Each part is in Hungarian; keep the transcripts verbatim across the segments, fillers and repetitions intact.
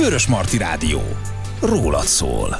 Vörösmarty Rádió. Rólad szól.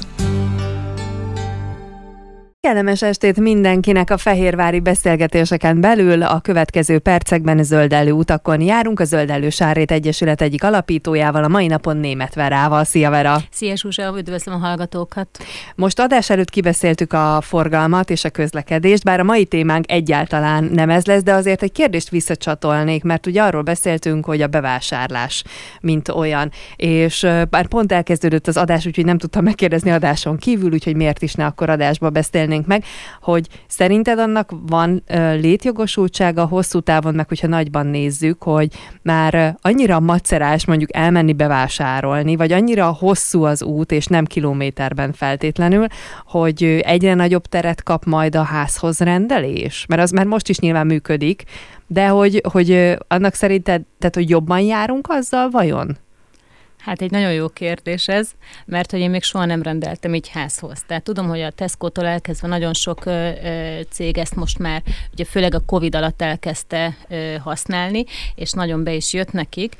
Kellemes estét mindenkinek. A fehérvári beszélgetéseken belül a következő percekben zöldellő utakon járunk a Zöldellő Sárrét Egyesület egyik alapítójával, a mai napon Német Verával. Szia, Vera! Szia, Zsuzsa! Üdvözlöm a hallgatókat! Most adás előtt kibeszéltük a forgalmat és a közlekedést, bár a mai témánk egyáltalán nem ez lesz, de azért egy kérdést visszacsatolnék, mert ugye arról beszéltünk, hogy a bevásárlás mint olyan, és bár pont elkezdődött az adás, úgyhogy nem tudtam megkérdezni adáson kívül, úgyhogy miért is ne akkor adásba beszélni meg, hogy szerinted annak van létjogosultsága hosszú távon, meg hogyha nagyban nézzük, hogy már annyira macerás mondjuk elmenni bevásárolni, vagy annyira hosszú az út, és nem kilométerben feltétlenül, hogy egyre nagyobb teret kap majd a házhoz rendelés? Mert az már most is nyilván működik, de hogy, hogy annak szerinted, tehát hogy jobban járunk azzal vajon? Hát egy nagyon jó kérdés ez, mert hogy én még soha nem rendeltem így házhoz. Tehát tudom, hogy a Tesco-tól elkezdve nagyon sok ö, cég ezt most már, ugye főleg a Covid alatt elkezdte ö, használni, és nagyon be is jött nekik.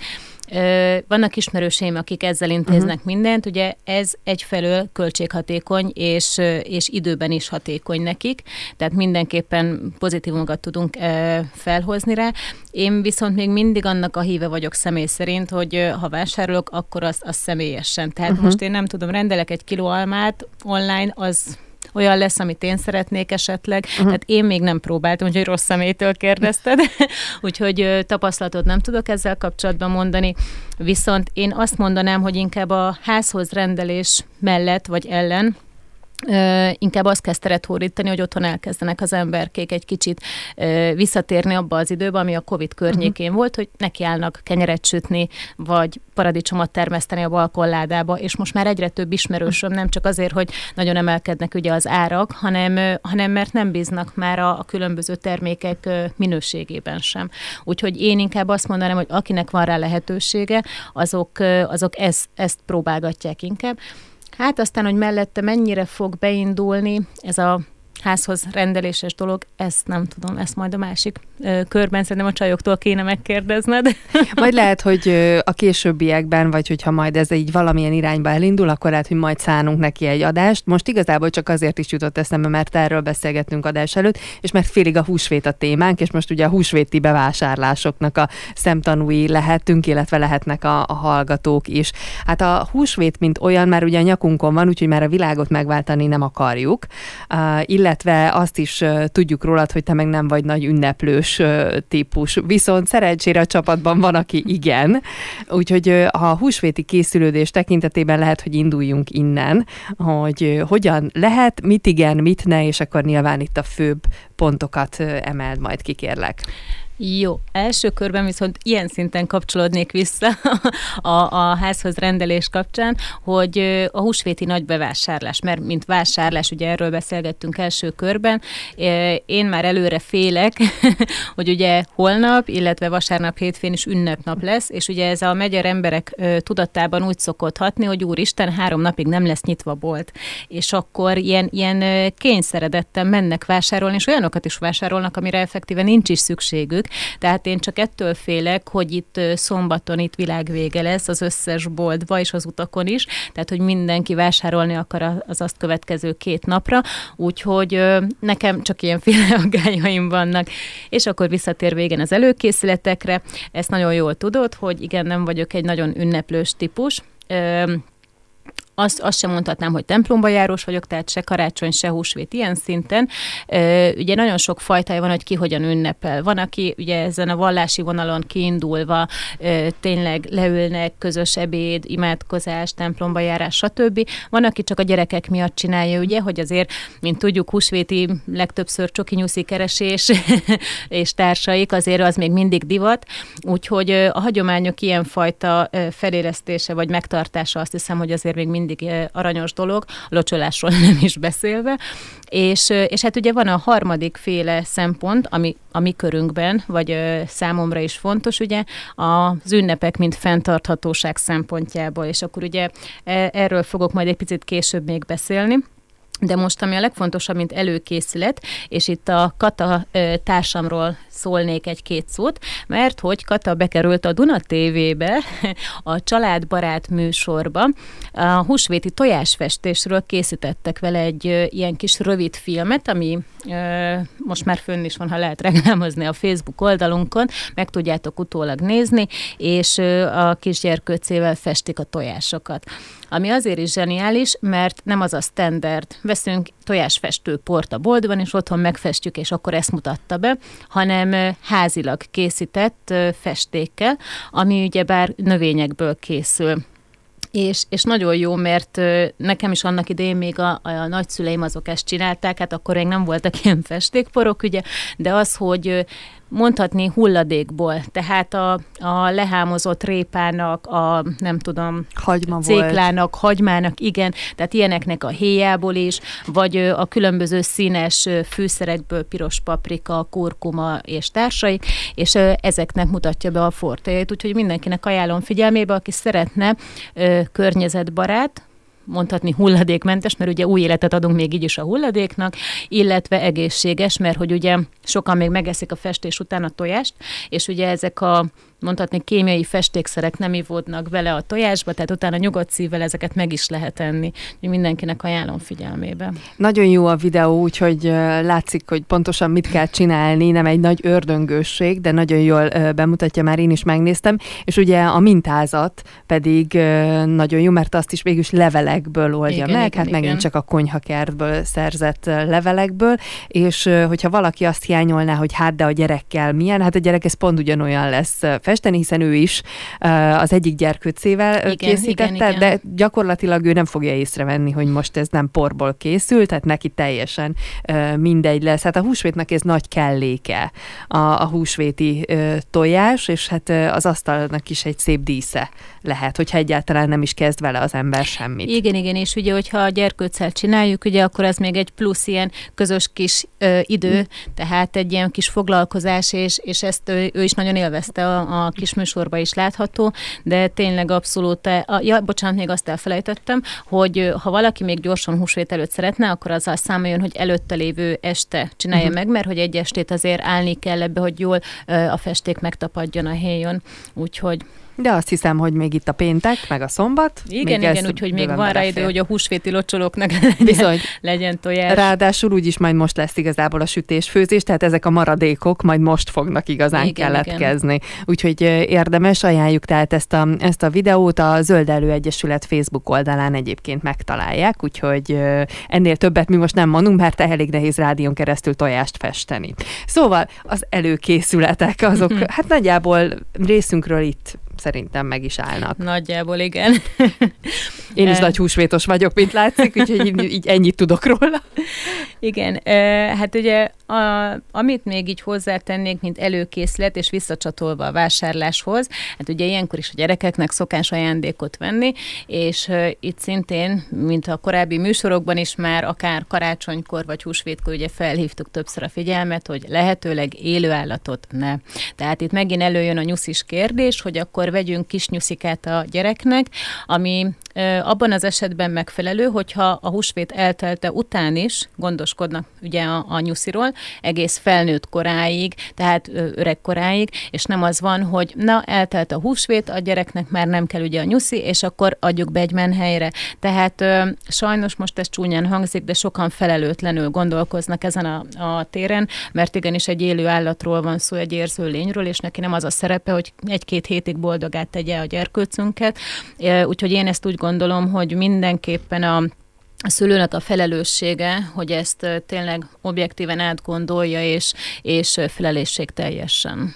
Vannak ismerőseim, akik ezzel intéznek uh-huh. mindent, ugye ez egyfelől költséghatékony, és, és időben is hatékony nekik, tehát mindenképpen pozitívumokat tudunk felhozni rá. Én viszont még mindig annak a híve vagyok személy szerint, hogy ha vásárolok, akkor az, az személyesen. Tehát uh-huh. most én nem tudom, rendelek egy kiló almát online, az olyan lesz, amit én szeretnék esetleg. Uh-huh. Tehát én még nem próbáltam, úgyhogy rossz személytől kérdezted. Úgyhogy tapasztalatot nem tudok ezzel kapcsolatban mondani. Viszont én azt mondanám, hogy inkább a házhoz rendelés mellett vagy ellen Uh, inkább azt kezd teret hordítani, hogy otthon elkezdenek az emberkék egy kicsit uh, visszatérni abba az időbe, ami a Covid környékén uh-huh. volt, hogy nekiállnak kenyeret sütni, vagy paradicsomot termeszteni a balkonládába, és most már egyre több ismerősöm, nem csak azért, hogy nagyon emelkednek ugye az árak, hanem, uh, hanem mert nem bíznak már a, a különböző termékek uh, minőségében sem. Úgyhogy én inkább azt mondanám, hogy akinek van rá lehetősége, azok, uh, azok ezt, ezt próbálgatják inkább. Hát aztán, hogy mellette mennyire fog beindulni ez a házhoz rendeléses dolog, ezt nem tudom, ezt majd a másik ö, körben szerintem a csajoktól kéne megkérdezned. Majd lehet, hogy ö, a későbbiekben, vagy hogyha majd ez így valamilyen irányba elindul, akkor lehet, hogy majd szánunk neki egy adást. Most igazából csak azért is jutott eszembe, mert erről beszélgettünk adás előtt, és mert félig a húsvét a témánk, és most ugye a húsvéti bevásárlásoknak a szemtanúi lehetünk, illetve lehetnek a, a hallgatók is. Hát a húsvét mint olyan már ugye a nyakunkon van, úgyhogy már a világot megváltani nem akarjuk, uh, illetve azt is uh, tudjuk rólad, hogy te meg nem vagy nagy ünneplős uh, típus. Viszont szerencsére a csapatban van, aki igen. Úgyhogy uh, a húsvéti készülődés tekintetében lehet, hogy induljunk innen, hogy uh, hogyan lehet, mit igen, mit ne, és akkor nyilván itt a főbb pontokat uh, emeld majd ki, kérlek. Jó, első körben viszont ilyen szinten kapcsolódnék vissza a, a házhoz rendelés kapcsán, hogy a húsvéti nagy bevásárlás, mert mint vásárlás, ugye erről beszélgettünk első körben, én már előre félek, hogy ugye holnap, illetve vasárnap hétfén is ünnepnap lesz, és ugye ez a magyar emberek tudatában úgy szokott hatni, hogy úristen, három napig nem lesz nyitva bolt, és akkor ilyen, ilyen kényszeredetten mennek vásárolni, és olyanokat is vásárolnak, amire effektíven nincs is szükségük. Tehát én csak ettől félek, hogy itt szombaton itt világvége lesz az összes boltba és az utakon is, tehát hogy mindenki vásárolni akar az azt következő két napra, úgyhogy nekem csak ilyenféle aggályaim vannak. És akkor visszatér végén az előkészületekre, ezt nagyon jól tudod, hogy igen, nem vagyok egy nagyon ünneplős típus. Azt, azt sem mondhatnám, hogy templomba járós vagyok, tehát se karácsony, se húsvét ilyen szinten. Ugye nagyon sok fajtája van, hogy ki hogyan ünnepel. Van, aki ugye ezen a vallási vonalon kiindulva tényleg leülnek, közös ebéd, imádkozás, templomba járás, stb. Van, aki csak a gyerekek miatt csinálja, ugye, hogy azért, mint tudjuk, húsvéti legtöbbször csoki nyuszi keresés és társaik, azért az még mindig divat. Úgyhogy a hagyományok ilyenfajta felélesztése vagy megtartása, azt hiszem, hogy azért még mindig aranyos dolog, locsolásról nem is beszélve, és, és hát ugye van a harmadik féle szempont, ami a mi körünkben, vagy ö, számomra is fontos, ugye az ünnepek, mint fenntarthatóság szempontjából, és akkor ugye erről fogok majd egy picit később még beszélni. De most, ami a legfontosabb, mint előkészület, és itt a Kata társamról szólnék egy-két szót, mert hogy Kata bekerült a Duna té vébe, a Családbarát műsorba. A húsvéti tojásfestésről készítettek vele egy ilyen kis rövid filmet, ami most már fönn is van, ha lehet reklámozni a Facebook oldalunkon, meg tudjátok utólag nézni, és a kisgyerkőcével festik a tojásokat. Ami azért is zseniális, mert nem az a standard, veszünk tojásfestő port a boltban, és otthon megfestjük, és akkor ezt mutatta be, hanem házilag készített festékkel, ami ugyebár növényekből készül. És, és nagyon jó, mert nekem is annak idején még a, a nagyszüleim azok ezt csinálták, hát akkor még nem voltak ilyen festékporok, ugye, de az, hogy mondhatni hulladékból, tehát a, a lehámozott répának, a nem tudom, hagyma céklának, volt. hagymának, igen, tehát ilyeneknek a héjából is, vagy a különböző színes fűszerekből, piros paprika, kurkuma és társaik, és ezeknek mutatja be a fortéjét, úgyhogy mindenkinek ajánlom figyelmébe, aki szeretne környezetbarát, mondhatni hulladékmentes, mert ugye új életet adunk még így is a hulladéknak, illetve egészséges, mert hogy ugye sokan még megeszik a festés után a tojást, és ugye ezek a mondhatni kémiai festékszerek nem ivódnak bele a tojásba, tehát utána nyugodt szívvel ezeket meg is lehet enni. Mindenkinek ajánlom figyelmébe. Nagyon jó a videó, úgyhogy látszik, hogy pontosan mit kell csinálni, nem egy nagy ördöngőség, de nagyon jól bemutatja, már én is megnéztem, és ugye a mintázat pedig nagyon jó, mert azt is végülis levelekből oldja igen, meg, igen, hát igen. Megint csak a konyhakertből szerzett levelekből, és hogyha valaki azt hiányolná, hogy hát de a gyerekkel milyen, hát a gyerek ez pont ugyanolyan lesz festeni, hiszen ő is az egyik gyerkőcével igen, készítette, igen, igen. De gyakorlatilag ő nem fogja észrevenni, hogy most ez nem porból készült, tehát neki teljesen mindegy lesz. Hát a húsvétnak ez nagy kelléke, a, a húsvéti tojás, és hát az asztalnak is egy szép dísze lehet, hogyha egyáltalán nem is kezd vele az ember semmit. Igen, igen, és ugye, hogyha a gyerkőccel csináljuk, ugye akkor ez még egy plusz ilyen közös kis ö, idő, mm. tehát egy ilyen kis foglalkozás, és, és ezt ő, ő is nagyon élvezte, a a kis műsorban is látható, de tényleg abszolút, a, ja, bocsánat, még azt elfelejtettem, hogy ha valaki még gyorsan húsvét előtt szeretne, akkor azzal számoljon, hogy előtte lévő este csinálja uh-huh. meg, mert hogy egy estét azért állni kell ebbe, hogy jól a festék megtapadjon a héjon, úgyhogy... De azt hiszem, hogy még itt a péntek, meg a szombat. Igen, igen, úgyhogy még van rá idő, hogy a húsvéti locsolóknak legyen, legyen tojás. Ráadásul úgyis majd most lesz igazából a sütés-főzés, tehát ezek a maradékok majd most fognak igazán igen, keletkezni. Igen. Úgyhogy érdemes, ajánljuk tehát ezt a, ezt a videót, a Zöldellő Egyesület Facebook oldalán egyébként megtalálják, úgyhogy ennél többet mi most nem mondunk, mert elég nehéz rádión keresztül tojást festeni. Szóval az előkészületek azok, hát nagyjából részünkről itt szerintem meg is állnak. Nagyjából igen. Én is nagy húsvétos vagyok, mint látszik, úgyhogy így, így ennyit tudok róla. Igen, hát ugye a, amit még így hozzátennék, mint előkészlet, és visszacsatolva a vásárláshoz, hát ugye ilyenkor is a gyerekeknek szokás ajándékot venni, és itt szintén, mint a korábbi műsorokban is már, akár karácsonykor vagy húsvétkor ugye felhívtuk többször a figyelmet, hogy lehetőleg élő állatot ne. Tehát itt megint előjön a nyuszis kérdés, hogy akkor vegyünk kis nyuszikát a gyereknek, ami abban az esetben megfelelő, hogyha a húsvét eltelte után is gondoskodnak ugye a, a nyusziról, egész felnőtt koráig, tehát öreg koráig, és nem az van, hogy na, eltelt a húsvét, a gyereknek már nem kell ugye a nyuszi, és akkor adjuk be egy menhelyre. Tehát ö, sajnos most ez csúnyán hangzik, de sokan felelőtlenül gondolkoznak ezen a, a téren, mert igenis egy élő állatról van szó, egy érző lényről, és neki nem az a szerepe, hogy egy-két hétig boldogát tegye a gyerkőcünket. Úgyhogy én ezt úgy gondolom, hogy mindenképpen a a szülőnek a felelőssége, hogy ezt tényleg objektíven átgondolja, és, és felelősség teljesen.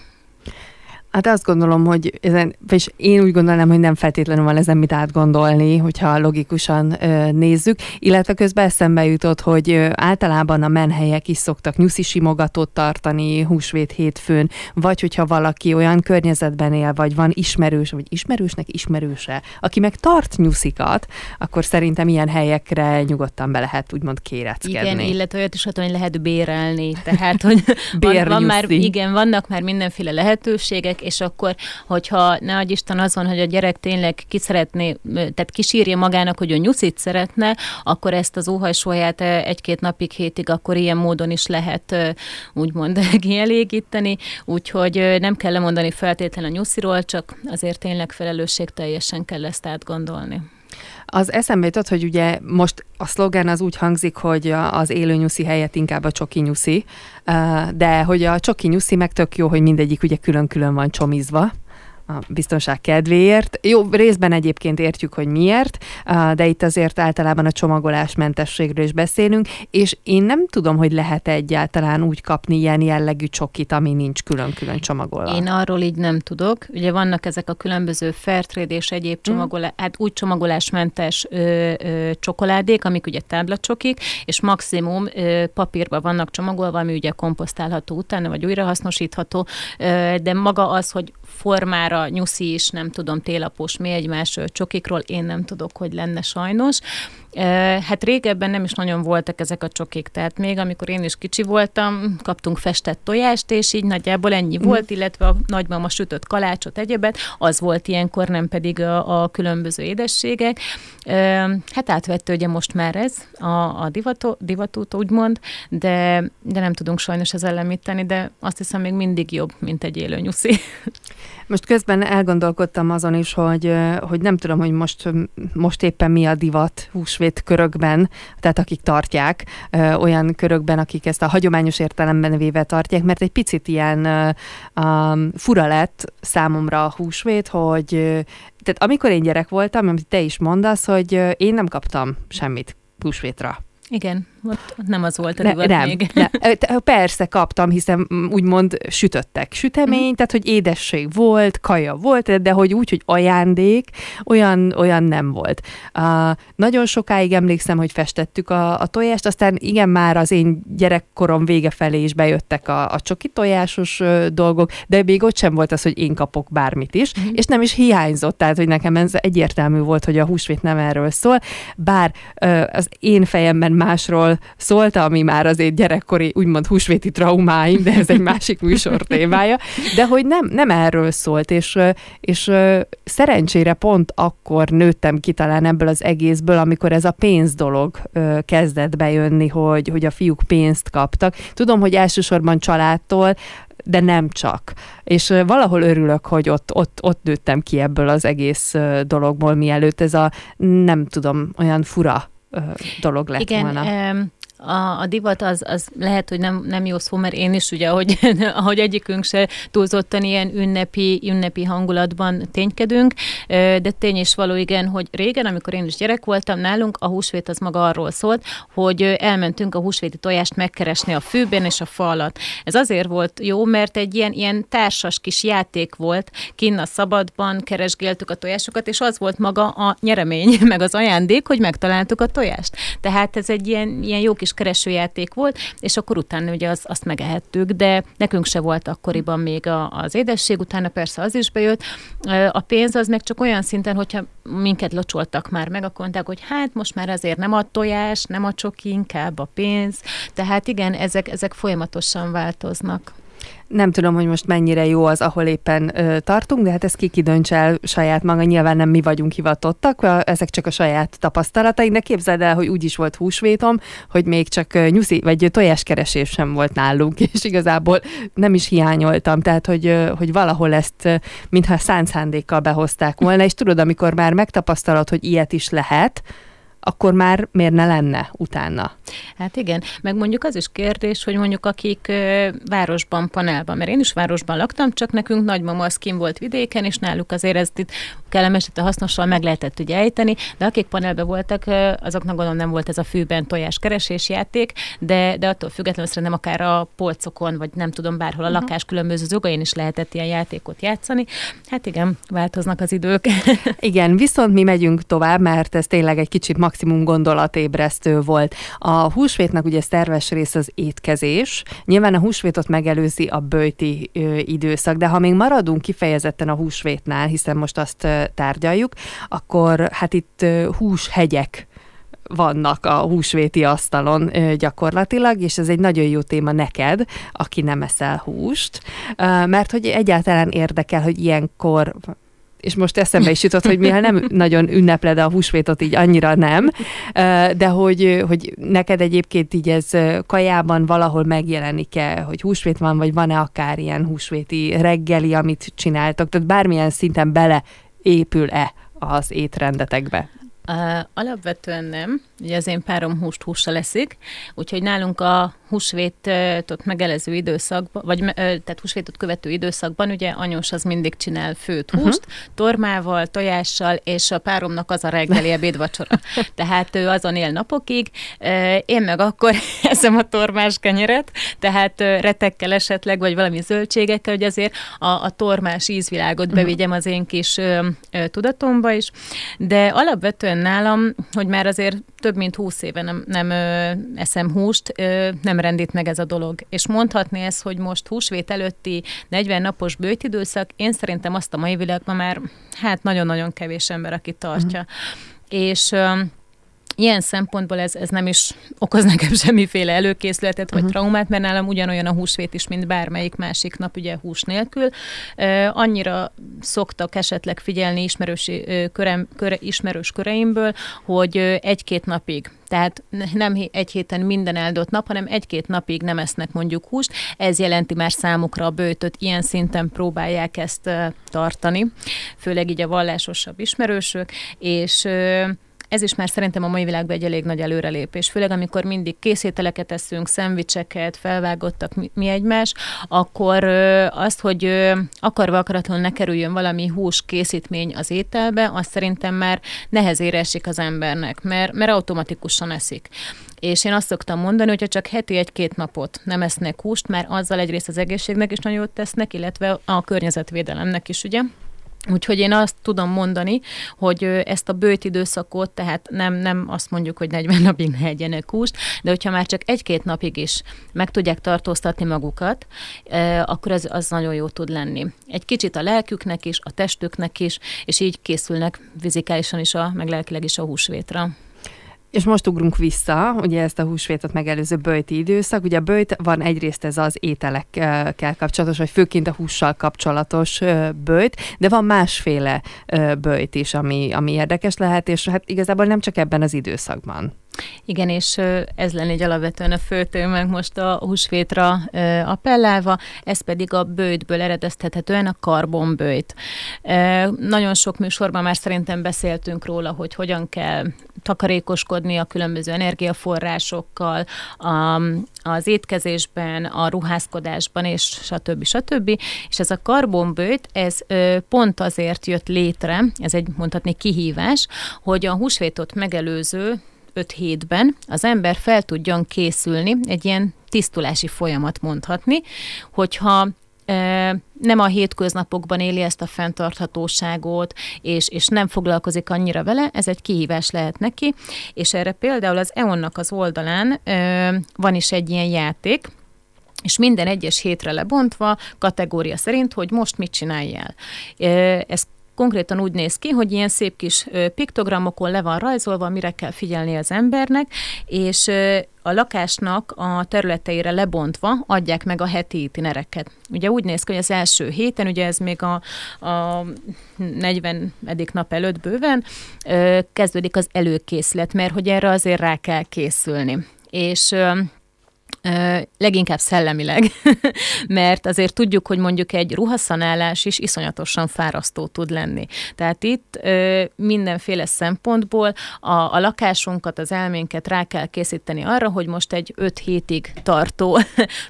Hát azt gondolom, hogy ezen, és én úgy gondolnám, hogy nem feltétlenül van ezen mit átgondolni, hogyha logikusan ö, nézzük, illetve közben eszembe jutott, hogy ö, általában a menhelyek is szoktak nyuszi simogatót tartani húsvét hétfőn, vagy hogyha valaki olyan környezetben él, vagy van ismerős, vagy ismerősnek ismerőse, aki meg tart nyuszikat, akkor szerintem ilyen helyekre nyugodtan be lehet úgymond kéreckedni. Igen, illetve olyat is hatalmi lehet bérelni, tehát hogy van, van már, igen, vannak már mindenféle lehetőségek, és akkor, hogyha ne adj Isten azon, hogy a gyerek tényleg ki szeretné, tehát kisírja magának, hogy ő nyuszit szeretne, akkor ezt az óhajsóját egy-két napig, hétig akkor ilyen módon is lehet úgymond kielégíteni, úgyhogy nem kell lemondani feltétlenül a nyusziról, csak azért tényleg felelősségteljesen kell ezt átgondolni. Az eszembe jutott, hogy ugye most a szlogán az úgy hangzik, hogy az élő nyuszi helyett inkább a csoki nyuszi, de hogy a csoki nyuszi meg tök jó, hogy mindegyik ugye külön-külön van csomizva a biztonság kedvéért. Jó, részben egyébként értjük, hogy miért, de itt azért általában a csomagolásmentességről is beszélünk, és én nem tudom, hogy lehet-e egyáltalán úgy kapni ilyen jellegű csokit, ami nincs külön-külön csomagolva. Én arról így nem tudok. Ugye vannak ezek a különböző fairtrade és egyéb csomagolás, mm. hát úgy csomagolásmentes ö, ö, csokoládék, amik ugye táblacsokik, és maximum ö, papírban vannak csomagolva, ami ugye komposztálható utána, vagy újrahasznosítható, ö, de maga az, hogy formára a nyuszi is, nem tudom, télapós mi egymás csokikról, én nem tudok, hogy lenne sajnos. Hát régebben nem is nagyon voltak ezek a csokik, tehát még amikor én is kicsi voltam, kaptunk festett tojást, és így nagyjából ennyi volt, illetve a nagymama sütött kalácsot, egyebet, az volt ilyenkor, nem pedig a, a különböző édességek. Hát átvette ugye most már ez a, a divató, divatút, úgymond, de, de nem tudunk sajnos ezzel lemíteni, de azt hiszem még mindig jobb, mint egy élő nyuszi. Most közben elgondolkodtam azon is, hogy, hogy nem tudom, hogy most, most éppen mi a divat húsvét körökben, tehát akik tartják, olyan körökben, akik ezt a hagyományos értelemben véve tartják, mert egy picit ilyen um, fura lett számomra a húsvét, hogy tehát amikor én gyerek voltam, amit te is mondasz, hogy én nem kaptam semmit húsvétra. Igen, ott nem az volt a divat ne, nem, még. Ne. Persze kaptam, hiszen úgymond sütöttek sütemény, mm. tehát hogy édesség volt, kaja volt, de hogy úgy, hogy ajándék, olyan, olyan nem volt. Uh, nagyon sokáig emlékszem, hogy festettük a, a tojást, aztán igen, már az én gyerekkorom vége felé is bejöttek a, a csoki tojásos uh, dolgok, de még ott sem volt az, hogy én kapok bármit is, mm. és nem is hiányzott, tehát hogy nekem ez egyértelmű volt, hogy a húsvét nem erről szól, bár uh, az én fejemben másról szólt, ami már azért gyerekkori, úgymond húsvéti traumáim, de ez egy másik műsor témája, de hogy nem, nem erről szólt, és, és szerencsére pont akkor nőttem ki talán ebből az egészből, amikor ez a pénz dolog kezdett bejönni, hogy, hogy a fiúk pénzt kaptak. Tudom, hogy elsősorban családtól, de nem csak. És valahol örülök, hogy ott, ott, ott nőttem ki ebből az egész dologból, mielőtt ez a nem tudom, olyan fura dolog lett igen, volna. Um... A, a divat az, az lehet, hogy nem, nem jó szó, mert én is ugye, ahogy, ahogy egyikünk se túlzottan ilyen ünnepi, ünnepi hangulatban ténykedünk, de tény is való, igen, hogy régen, amikor én is gyerek voltam, nálunk a húsvét az maga arról szólt, hogy elmentünk a húsvéti tojást megkeresni a fűben és a fa alatt. Ez azért volt jó, mert egy ilyen, ilyen társas kis játék volt, kinn a szabadban keresgéltük a tojásokat, és az volt maga a nyeremény, meg az ajándék, hogy megtaláltuk a tojást. Tehát ez egy ilyen, ilyen jó kis keresőjáték volt, és akkor utána ugye az, azt megehettük, de nekünk se volt akkoriban még a, az édesség, utána persze az is bejött. A pénz az meg csak olyan szinten, hogyha minket locsoltak már meg, akkor mondták, hogy hát most már azért nem a tojás, nem a csoki, inkább a pénz. Tehát igen, ezek, ezek folyamatosan változnak. Nem tudom, hogy most mennyire jó az, ahol éppen ö, tartunk, de hát ez ki dönts el saját maga, nyilván nem mi vagyunk hivatottak, ezek csak a saját tapasztalataink, de képzeld el, hogy úgy is volt húsvétom, hogy még csak nyuszi, vagy tojáskeresés sem volt nálunk, és igazából nem is hiányoltam, tehát hogy, hogy valahol ezt mintha szánszándékkal behozták volna, és tudod, amikor már megtapasztalod, hogy ilyet is lehet, akkor már miért ne lenne utána? Hát igen, meg mondjuk az is kérdés, hogy mondjuk akik ö, városban, panelban, mert én is városban laktam, csak nekünk nagymama az kint volt vidéken, és náluk azért ezt itt kellemeset a hasznossal meg lehetett ugye ejteni, de akik panelben voltak, ö, azoknak gondolom nem volt ez a fűben tojáskeresés játék, de, de attól függetlenül szerintem akár a polcokon, vagy nem tudom, bárhol a uh-huh. lakás különböző zugain is lehetett ilyen játékot játszani. Hát igen, változnak az idők. Igen, viszont mi megyünk tovább, mert ez tényleg egy kicsit maximum gondolatébresztő volt. A húsvétnak ugye szerves rész az étkezés. Nyilván a húsvétot megelőzi a böjti ö, időszak, de ha még maradunk kifejezetten a húsvétnál, hiszen most azt ö, tárgyaljuk, akkor hát itt ö, húshegyek vannak a húsvéti asztalon gyakorlatilag, és ez egy nagyon jó téma neked, aki nem eszel húst, mert hogy egyáltalán érdekel, hogy ilyenkor, és most eszembe is jutott, hogy mivel nem nagyon ünnepled a húsvétot, így annyira nem, de hogy, hogy neked egyébként így ez kajában valahol megjelenik-e, hogy húsvét van, vagy van-e akár ilyen húsvéti reggeli, amit csináltok, tehát bármilyen szinten beleépül-e az étrendetekbe? Uh, alapvetően nem, ugye az én párom húst hússal eszik, úgyhogy nálunk a húsvétot megelező időszakban, vagy tehát húsvétot követő időszakban, ugye anyós az mindig csinál főt húst, uh-huh. tormával, tojással, és a páromnak az a reggeli ebédvacsora. Tehát ő azon él napokig, én meg akkor eszem a tormás kenyeret, tehát retekkel esetleg, vagy valami zöldségekkel, hogy azért a, a tormás ízvilágot bevigyem az én kis ö, ö, tudatomba is, de alapvetően nálam, hogy már azért több mint húsz éve nem, nem ö, eszem húst, ö, nem rendít meg ez a dolog. És mondhatni ezt, hogy most húsvét előtti negyven napos bőjtidőszak, én szerintem azt a mai világban már hát nagyon-nagyon kevés ember, aki tartja. Uh-huh. És ö, ilyen szempontból ez, ez nem is okoz nekem semmiféle előkészületet vagy uh-huh. traumát, mert nálam ugyanolyan a húsvét is, mint bármelyik másik nap, ugye hús nélkül. Uh, annyira szoktak esetleg figyelni ismerősi, uh, körem, köre, ismerős köreimből, hogy uh, egy-két napig, tehát nem egy héten minden áldott nap, hanem egy-két napig nem esznek mondjuk húst. Ez jelenti már számukra a böjtöt, ilyen szinten próbálják ezt uh, tartani, főleg így a vallásosabb ismerősök, és uh, ez is már szerintem a mai világban egy elég nagy előrelépés. Főleg, amikor mindig készételeket eszünk, szendvicseket, felvágottak mi egymás, akkor azt, hogy akarva akaratlanul ne kerüljön valami hús készítmény az ételbe, azt szerintem már nehezére esik az embernek, mert, mert automatikusan eszik. És én azt szoktam mondani, hogyha csak heti egy-két napot nem esznek húst, már azzal egyrészt az egészségnek is nagyon jót tesznek, illetve a környezetvédelemnek is, ugye? Úgyhogy én azt tudom mondani, hogy ezt a bőjt időszakot, tehát nem, nem azt mondjuk, hogy negyven napig ne egyenek húst, de hogyha már csak egy-két napig is meg tudják tartóztatni magukat, akkor az, az nagyon jó tud lenni. Egy kicsit a lelküknek is, a testüknek is, és így készülnek fizikálisan is, a, meg lelkileg is a húsvétra. És most ugrunk vissza, ugye ezt a húsvétot megelőző böjti időszak. Ugye a böjt van egyrészt ez az ételekkel kapcsolatos, vagy főként a hússal kapcsolatos böjt, de van másféle böjt is, ami, ami érdekes lehet, és hát igazából nem csak ebben az időszakban. Igen, és ez lenne egy alapvetően a fő témánk most a húsvétra appellálva, ez pedig a böjtből eredeztethetően a karbonböjt. Nagyon sok műsorban már szerintem beszéltünk róla, hogy hogyan kell takarékoskodni a különböző energiaforrásokkal, a, az étkezésben, a ruházkodásban, és stb. stb. És ez a karbonböjt, ez pont azért jött létre, ez egy mondhatni kihívás, hogy a húsvétot megelőző öt hétben az ember fel tudjon készülni, egy ilyen tisztulási folyamat mondhatni, hogyha e, nem a hétköznapokban éli ezt a fenntarthatóságot, és, és nem foglalkozik annyira vele, ez egy kihívás lehet neki, és erre például az e onnak az oldalán e, van is egy ilyen játék, és minden egyes hétre lebontva, kategória szerint, hogy most mit csináljál. E, ez konkrétan úgy néz ki, hogy ilyen szép kis piktogramokon le van rajzolva, mire kell figyelni az embernek, és a lakásnak a területeire lebontva adják meg a heti itinereket. Ugye úgy néz ki, hogy az első héten, ugye ez még a, a negyvenedik nap előtt bőven, kezdődik az előkészület, mert hogy erre azért rá kell készülni. És leginkább szellemileg, mert azért tudjuk, hogy mondjuk egy ruhaszanálás is iszonyatosan fárasztó tud lenni. Tehát itt mindenféle szempontból a, a lakásunkat, az elménket rá kell készíteni arra, hogy most egy öt hétig tartó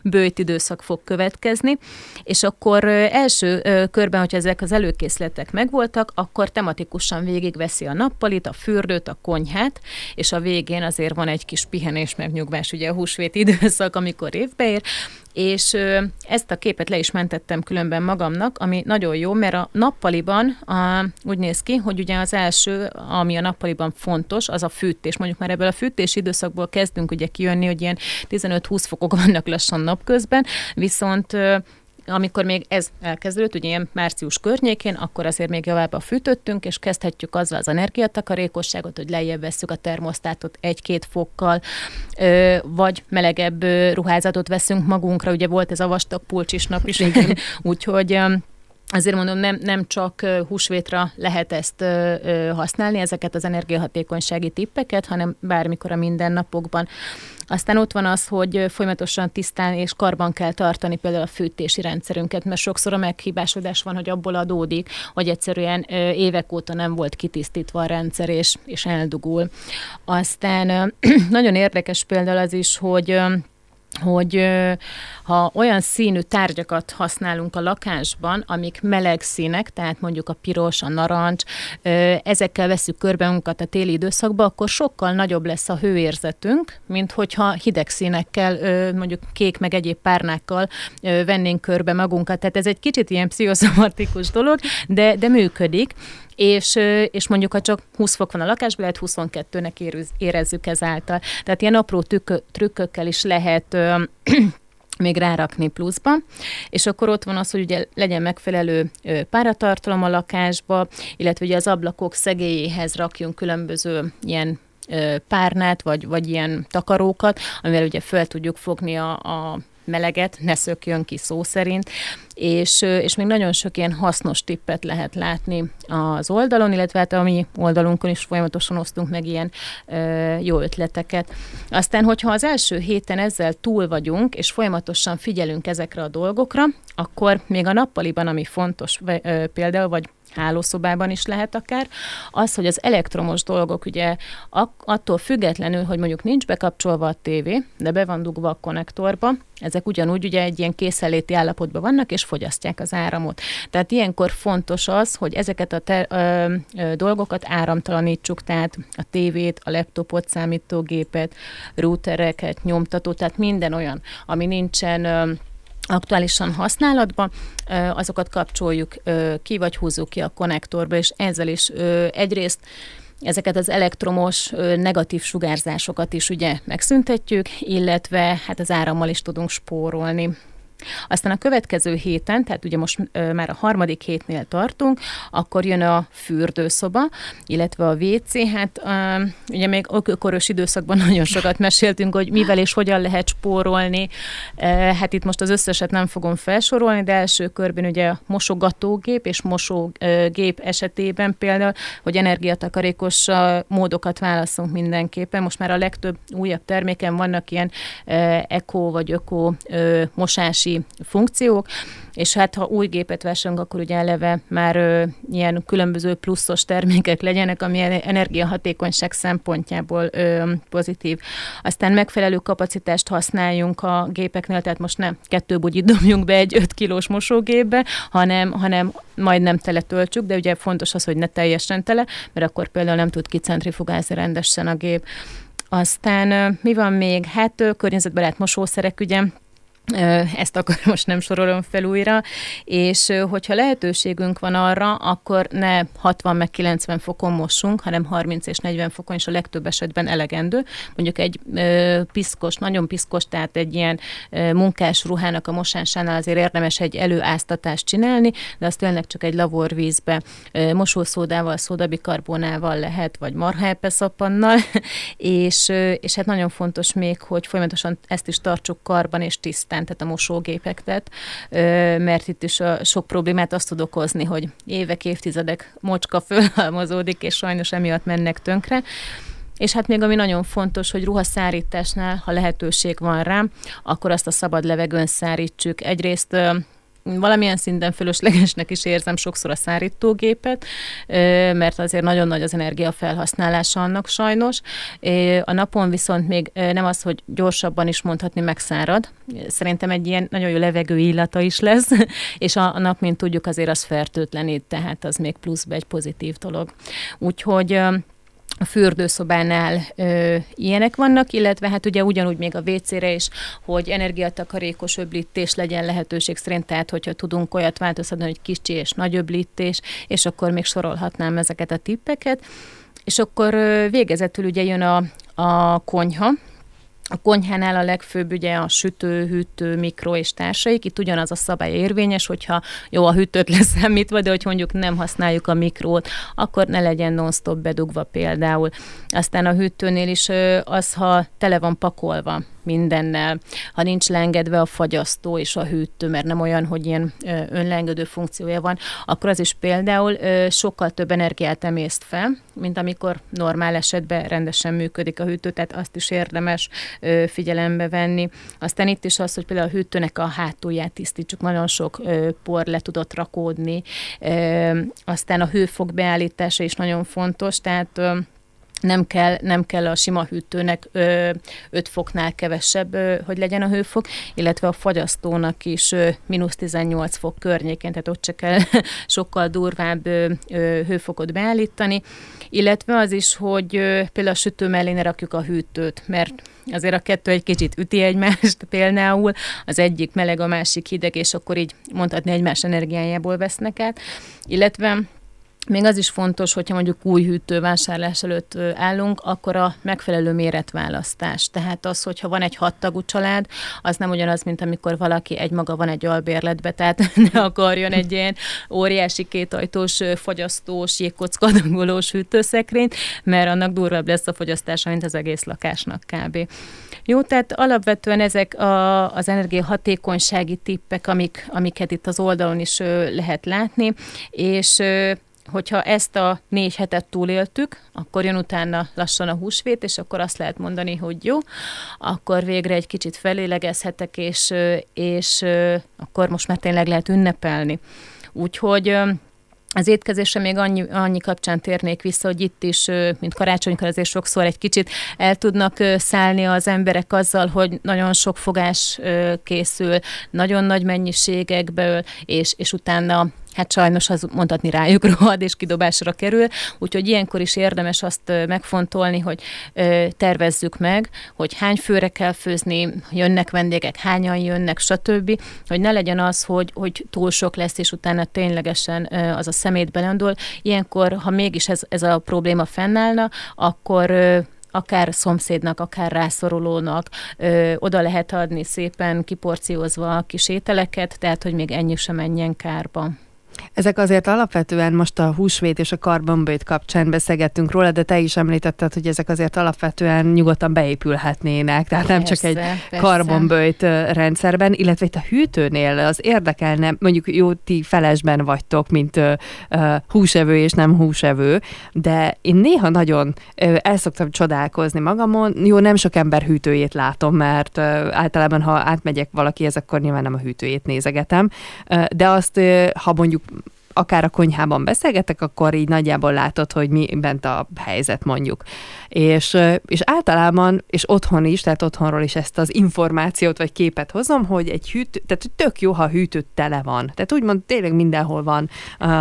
böjt időszak fog következni, és akkor első körben, hogyha ezek az előkészletek megvoltak, akkor tematikusan végigveszi a nappalit, a fürdőt, a konyhát, és a végén azért van egy kis pihenés, megnyugvás, ugye a húsvét időszak, amikor évbe ér, és ezt a képet le is mentettem különben magamnak, ami nagyon jó, mert a nappaliban a, úgy néz ki, hogy ugye az első, ami a nappaliban fontos, az a fűtés. Mondjuk már ebből a fűtés időszakból kezdünk ugye kijönni, hogy ilyen tizenöt-húsz fokok vannak lassan napközben, viszont amikor még ez elkezdődött, ugye ilyen március környékén, akkor azért még javába fűtöttünk, és kezdhetjük azzal az energiatakarékosságot, hogy lejjebb vesszük a termosztátot egy-két fokkal, vagy melegebb ruházatot veszünk magunkra, ugye volt ez a vastag pulcs is nap is, úgyhogy... Azért mondom, nem, nem csak húsvétra lehet ezt használni, ezeket az energiahatékonysági tippeket, hanem bármikor a mindennapokban. Aztán ott van az, hogy folyamatosan tisztán és karban kell tartani például a fűtési rendszerünket, mert sokszor a meghibásodás van, hogy abból adódik, hogy egyszerűen évek óta nem volt kitisztítva a rendszer, és, és eldugul. Aztán nagyon érdekes például az is, hogy... hogy ha olyan színű tárgyakat használunk a lakásban, amik meleg színek, tehát mondjuk a piros, a narancs, ezekkel veszük körbe magunkat a téli időszakban, akkor sokkal nagyobb lesz a hőérzetünk, mint hogyha hideg színekkel, mondjuk kék meg egyéb párnákkal vennénk körbe magunkat. Tehát ez egy kicsit ilyen pszichoszomatikus dolog, de, de működik. És, és mondjuk, ha csak húsz fok van a lakásban, lehet huszonkettőnek érezzük ezáltal. Tehát ilyen apró tükö, trükkökkel is lehet ö, még rárakni pluszba. És akkor ott van az, hogy ugye legyen megfelelő páratartalom a lakásba, illetve ugye az ablakok szegélyéhez rakjunk különböző ilyen ö, párnát, vagy, vagy ilyen takarókat, amivel ugye föl tudjuk fogni a, a meleget, ne szökjön ki szó szerint, és, és még nagyon sok ilyen hasznos tippet lehet látni az oldalon, illetve hát a mi oldalunkon is folyamatosan osztunk meg ilyen ö, jó ötleteket. Aztán, hogyha az első héten ezzel túl vagyunk, és folyamatosan figyelünk ezekre a dolgokra, akkor még a nappaliban, ami fontos ö, például, vagy hálószobában is lehet akár, az, hogy az elektromos dolgok ugye attól függetlenül, hogy mondjuk nincs bekapcsolva a tévé, de be van dugva a konnektorba, ezek ugyanúgy ugye egy ilyen készenléti állapotban vannak, és fogyasztják az áramot. Tehát ilyenkor fontos az, hogy ezeket a te, ö, ö, dolgokat áramtalanítsuk, tehát a tévét, a laptopot, számítógépet, routereket, nyomtatót, tehát minden olyan, ami nincsen ö, aktuálisan használatban, azokat kapcsoljuk ki, vagy húzzuk ki a konnektorba, és ezzel is egyrészt ezeket az elektromos negatív sugárzásokat is ugye megszüntetjük, illetve hát az árammal is tudunk spórolni. Aztán a következő héten, tehát ugye most már a harmadik hétnél tartunk, akkor jön a fürdőszoba, illetve a vé cé, hát ugye még ökörös időszakban nagyon sokat meséltünk, hogy mivel és hogyan lehet spórolni, hát itt most az összeset nem fogom felsorolni, de első körben ugye a mosogatógép és mosógép esetében például, hogy energiatakarékos módokat válaszunk mindenképpen, most már a legtöbb újabb terméken vannak ilyen eko vagy öko mosási funkciók, és hát ha új gépet veszünk, akkor ugye eleve már ö, ilyen különböző pluszos termékek legyenek, ami energiahatékonyság szempontjából ö, pozitív. Aztán megfelelő kapacitást használjunk a gépeknél, tehát most nem kettő bugyit dobjunk be egy öt kilós mosógépbe, hanem, hanem majdnem tele töltsük, de ugye fontos az, hogy ne teljesen tele, mert akkor például nem tud kicentrifugázni rendesen a gép. Aztán ö, mi van még? Hát ö, környezetbarát mosószerek, ugye, ezt akkor most nem sorolom fel újra, és hogyha lehetőségünk van arra, akkor ne hatvan meg kilencven fokon mossunk, hanem harminc és negyven fokon is a legtöbb esetben elegendő. Mondjuk egy ö, piszkos, nagyon piszkos, tehát egy ilyen ö, munkás ruhának a mosásánál azért érdemes egy előáztatást csinálni, de azt tényleg csak egy laborvízbe, ö, mosószódával, szódabikarbonával lehet, vagy marhaepeszappannal, és, ö, és hát nagyon fontos még, hogy folyamatosan ezt is tartsuk karban és tisztán, tehát a mosógépeket, mert itt is a sok problémát azt tud okozni, hogy évek, évtizedek mocska fölhalmozódik, és sajnos emiatt mennek tönkre. És hát még ami nagyon fontos, hogy ruhaszárításnál, ha lehetőség van rá, akkor azt a szabad levegőn szárítsuk. Egyrészt valamilyen szinten fölöslegesnek is érzem sokszor a szárítógépet, mert azért nagyon nagy az energiafelhasználása annak sajnos. A napon viszont még nem az, hogy gyorsabban is mondhatni megszárad. Szerintem egy ilyen nagyon jó levegő illata is lesz, és a nap, mint tudjuk, azért az fertőtlenít, tehát az még pluszbe egy pozitív dolog. Úgyhogy a fürdőszobánál ö, ilyenek vannak, illetve hát ugye ugyanúgy még a vé cére is, hogy energiatakarékos öblítés legyen lehetőség szerint, tehát hogyha tudunk olyat változtatni, hogy kicsi és nagy öblítés, és akkor még sorolhatnám ezeket a tippeket. És akkor ö, végezetül ugye jön a, a konyha, A konyhánál a legfőbb ugye a sütő, hűtő, mikro és társaik. Itt ugyanaz a szabály érvényes, hogyha jó, a hűtőt leszámítva, de hogy mondjuk nem használjuk a mikrót, akkor ne legyen non-stop bedugva például. Aztán a hűtőnél is az, ha tele van pakolva mindennel, ha nincs leengedve a fagyasztó és a hűtő, mert nem olyan, hogy ilyen önleengedő funkciója van, akkor az is például sokkal több energiát emészt fel, mint amikor normál esetben rendesen működik a hűtő, tehát azt is érdemes figyelembe venni. Aztán itt is az, hogy például a hűtőnek a hátulját tisztítsuk, nagyon sok por le tudott rakódni. Aztán a hőfok beállítása is nagyon fontos, tehát Nem kell, nem kell a sima hűtőnek öt foknál kevesebb, ö, hogy legyen a hőfok, illetve a fagyasztónak is ö, mínusz tizennyolc fok környékén, tehát ott se kell sokkal durvább ö, ö, hőfokot beállítani, illetve az is, hogy ö, például a sütő mellé ne rakjuk a hűtőt, mert azért a kettő egy kicsit üti egymást, például az egyik meleg, a másik hideg, és akkor így mondhatni egymás energiájából vesznek át, illetve még az is fontos, hogyha mondjuk új hűtő vásárlás előtt állunk, akkor a megfelelő méretválasztás. Tehát az, hogyha van egy hat tagú család, az nem ugyanaz, mint amikor valaki egymaga van egy albérletbe, tehát ne akarjon egy ilyen óriási kétajtós, fogyasztós, jégkocka dagolós hűtőszekrényt, mert annak durvább lesz a fogyasztása, mint az egész lakásnak kb. Jó, tehát alapvetően ezek a, az energiahatékonysági tippek, amik, amiket itt az oldalon is lehet látni, és hogyha ezt a négy hetet túléltük, akkor jön utána lassan a húsvét, és akkor azt lehet mondani, hogy jó, akkor végre egy kicsit felélegezhetek, és, és akkor most már tényleg lehet ünnepelni. Úgyhogy az étkezésre még annyi, annyi kapcsán térnék vissza, hogy itt is, mint karácsonykor, azért sokszor egy kicsit el tudnak szállni az emberek azzal, hogy nagyon sok fogás készül, nagyon nagy mennyiségekből, és, és utána hát sajnos az mondhatni rájuk rohad, és kidobásra kerül, úgyhogy ilyenkor is érdemes azt megfontolni, hogy tervezzük meg, hogy hány főre kell főzni, jönnek vendégek, hányan jönnek, stb., hogy ne legyen az, hogy, hogy túl sok lesz, és utána ténylegesen az a szemét belandul. Ilyenkor, ha mégis ez, ez a probléma fennállna, akkor akár szomszédnak, akár rászorulónak ö, oda lehet adni szépen kiporciózva a kis ételeket, tehát hogy még ennyi sem menjen kárba. Ezek azért alapvetően most a húsvét és a karbonbőjt kapcsán beszélgettünk róla, de te is említetted, hogy ezek azért alapvetően nyugodtan beépülhetnének, tehát persze, nem csak egy persze. karbonbőjt rendszerben, illetve itt a hűtőnél az érdekelne, mondjuk jó, ti felesben vagytok, mint uh, húsevő és nem húsevő, de én néha nagyon uh, el szoktam csodálkozni magamon, jó, nem sok ember hűtőjét látom, mert uh, általában, ha átmegyek valakihez, akkor nyilván nem a hűtőjét nézegetem, uh, de azt, uh, ha mondjuk akár a konyhában beszélgetek, akkor így nagyjából látod, hogy mi bent a helyzet, mondjuk. És, és általában, és otthon is, tehát otthonról is ezt az információt vagy képet hozom, hogy egy hűtő, tehát tök jó, ha hűtő tele van. Tehát úgymond tényleg mindenhol van,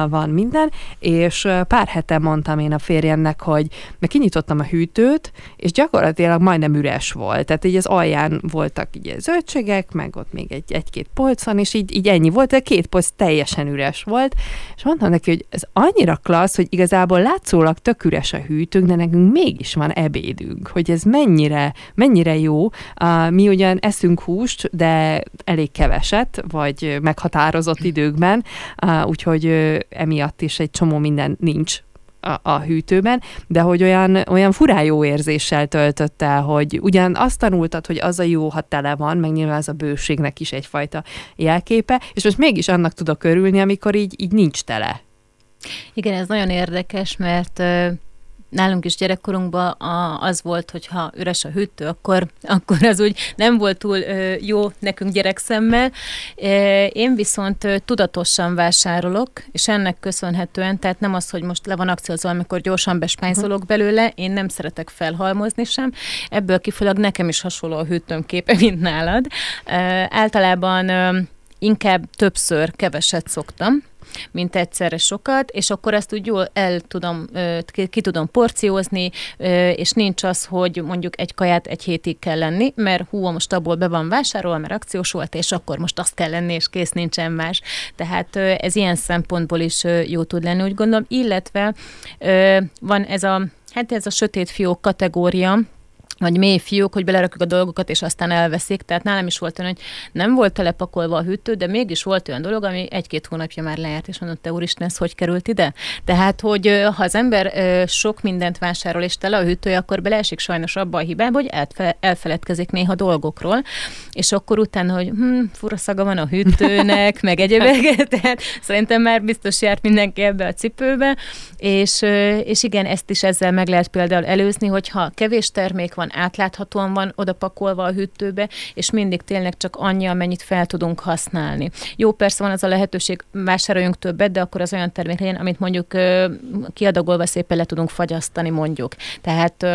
van minden, és pár hete mondtam én a férjemnek, hogy meg kinyitottam a hűtőt, és gyakorlatilag majdnem üres volt. Tehát így az alján voltak így zöldségek, meg ott még egy, egy-két polcon, és így, így ennyi volt, de két polc teljesen üres volt. És mondtam neki, hogy ez annyira klassz, hogy igazából látszólag tök üres a hűtőnk, de nekünk mégis van ebédünk, hogy ez mennyire, mennyire jó. Mi ugyan eszünk húst, de elég keveset, vagy meghatározott időkben, úgyhogy emiatt is egy csomó minden nincs A, a hűtőben, de hogy olyan, olyan furán jó érzéssel töltött el, hogy ugyan azt tanultad, hogy az a jó, ha tele van, meg nyilván az a bőségnek is egyfajta jelképe, és most mégis annak tudok örülni, amikor így, így nincs tele. Igen, ez nagyon érdekes, mert nálunk is gyerekkorunkban az volt, hogy ha üres a hűtő, akkor, akkor az úgy nem volt túl jó nekünk gyerekszemmel. Én viszont tudatosan vásárolok, és ennek köszönhetően, tehát nem az, hogy most le van akciózva, amikor gyorsan bespányzolok belőle, én nem szeretek felhalmozni sem. Ebből kifolyólag nekem is hasonló a hűtőm képe, mint nálad. Általában inkább többször keveset szoktam, mint egyszerre sokat, és akkor ezt úgy jól el tudom, ki tudom porciózni, és nincs az, hogy mondjuk egy kaját egy hétig kell lenni, mert hú, most abból be van vásárolva, mert akciós volt, és akkor most azt kell lenni, és kész, nincsen más. Tehát ez ilyen szempontból is jó tud lenni, úgy gondolom, illetve van ez a, hát ez a sötét fiók kategória, vagy mély fiók, hogy belerakjuk a dolgokat, és aztán elveszik. Tehát nálam is volt olyan, hogy nem volt telepakolva a hűtő, de mégis volt olyan dolog, ami egy-két hónapja már lejárt, és mondott, te úristen, ez hogy került ide? Tehát, hogy ha az ember sok mindent vásárol, és tele a hűtője, akkor beleesik sajnos abba a hibába, hogy elfe- elfeledkezik néha dolgokról, és akkor utána, hogy hm, fura szaga van a hűtőnek, meg egyébek, tehát szerintem már biztos járt mindenki ebbe a cipőbe, és, és igen, ezt is ezzel meg lehet például előzni, hogyha kevés termék van, átláthatóan van odapakolva a hűtőbe, és mindig tényleg csak annyi, amennyit fel tudunk használni. Jó, persze van az a lehetőség, vásároljunk többet, de akkor az olyan termék legyen, amit mondjuk kiadagolva szépen le tudunk fagyasztani, mondjuk. Tehát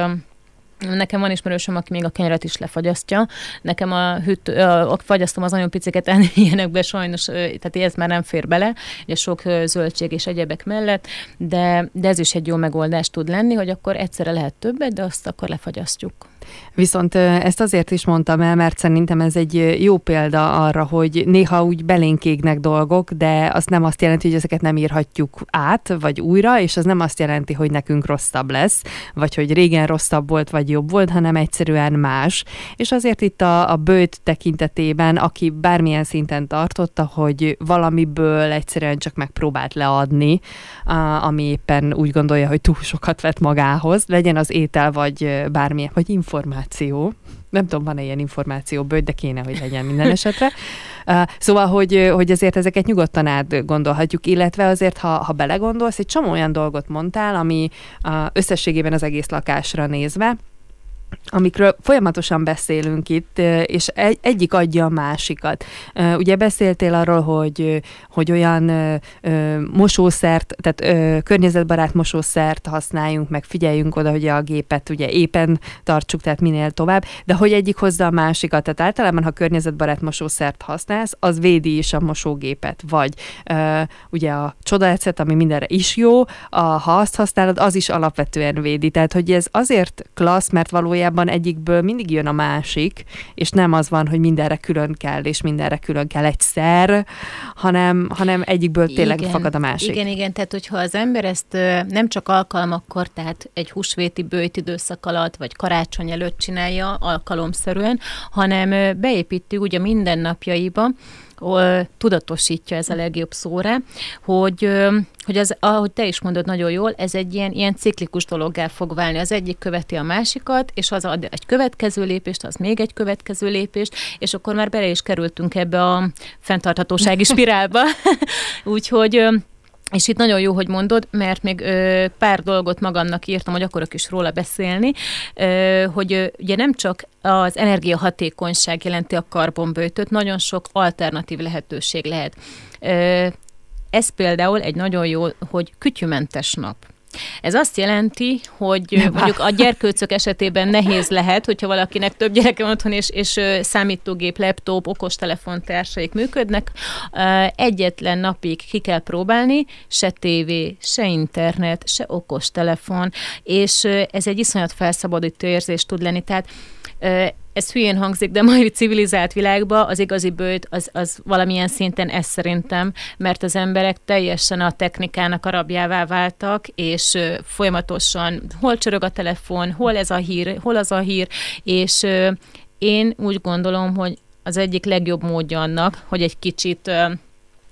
nekem van ismerősöm, aki még a kenyeret is lefagyasztja. Nekem a, hűtő, a fagyasztom az nagyon piciket enni ilyenekbe sajnos, tehát ez már nem fér bele, ugye sok zöldség és egyebek mellett, de, de ez is egy jó megoldás tud lenni, hogy akkor egyszerre lehet többet, de azt akkor lefagyasztjuk. Viszont ezt azért is mondtam el, mert szerintem ez egy jó példa arra, hogy néha úgy belénk égnek dolgok, de azt nem azt jelenti, hogy ezeket nem írhatjuk át, vagy újra, és az nem azt jelenti, hogy nekünk rosszabb lesz, vagy hogy régen rosszabb volt, vagy jobb volt, hanem egyszerűen más. És azért itt a, a bőjt tekintetében, aki bármilyen szinten tartotta, hogy valamiből egyszerűen csak megpróbált leadni, a, ami éppen úgy gondolja, hogy túl sokat vett magához, legyen az étel, vagy bármilyen, vagy információ. információ. Nem tudom, van-e ilyen információből, de kéne, hogy legyen minden esetre. Szóval, hogy, hogy azért ezeket nyugodtan átgondolhatjuk, illetve azért, ha, ha belegondolsz, egy csomó olyan dolgot mondtál, ami összességében az egész lakásra nézve, amikről folyamatosan beszélünk itt, és egy, egyik adja a másikat. Ugye beszéltél arról, hogy, hogy olyan mosószert, tehát környezetbarát mosószert használjunk, meg figyeljünk oda, hogy a gépet ugye éppen tartsuk, tehát minél tovább, de hogy egyik hozza a másikat. Tehát általában, ha környezetbarát mosószert használsz, az védi is a mosógépet, vagy ugye a csodaecet, ami mindenre is jó, a, ha azt használod, az is alapvetően védi. Tehát, hogy ez azért klassz, mert valójában egyikből mindig jön a másik, és nem az van, hogy mindenre külön kell, és mindenre külön kell egyszer, hanem, hanem egyikből tényleg igen, fakad a másik. Igen, igen, tehát hogyha az ember ezt nem csak alkalmakkor, tehát egy húsvéti bőjt időszak alatt, vagy karácsony előtt csinálja alkalomszerűen, hanem beépíti ugye mindennapjaiba, tudatosítja, ez a legjobb szóra, hogy, hogy az, ahogy te is mondod nagyon jól, ez egy ilyen, ilyen ciklikus dologgá fog válni. Az egyik követi a másikat, és az ad egy következő lépést, az még egy következő lépést, és akkor már bele is kerültünk ebbe a fenntarthatósági spirálba. Úgyhogy és itt nagyon jó, hogy mondod, mert még ö, pár dolgot magamnak írtam, hogy akarok is róla beszélni, ö, hogy ö, ugye nem csak az energiahatékonyság jelenti a karbonböjtöt, nagyon sok alternatív lehetőség lehet. Ö, ez például egy nagyon jó, hogy kütyümentes nap. Ez azt jelenti, hogy mondjuk a gyerkőcök esetében nehéz lehet, hogyha valakinek több gyereke van otthon, és, és számítógép, laptop, okostelefon társaik működnek, egyetlen napig ki kell próbálni, se tévé, se internet, se okostelefon, és ez egy iszonyat felszabadító érzés tud lenni, tehát ez hülyén hangzik, de mai civilizált világban az igazi bőjt az, az valamilyen szinten ez szerintem, mert az emberek teljesen a technikának a rabjává váltak, és folyamatosan hol csörög a telefon, hol ez a hír, hol az a hír, és én úgy gondolom, hogy az egyik legjobb módja annak, hogy egy kicsit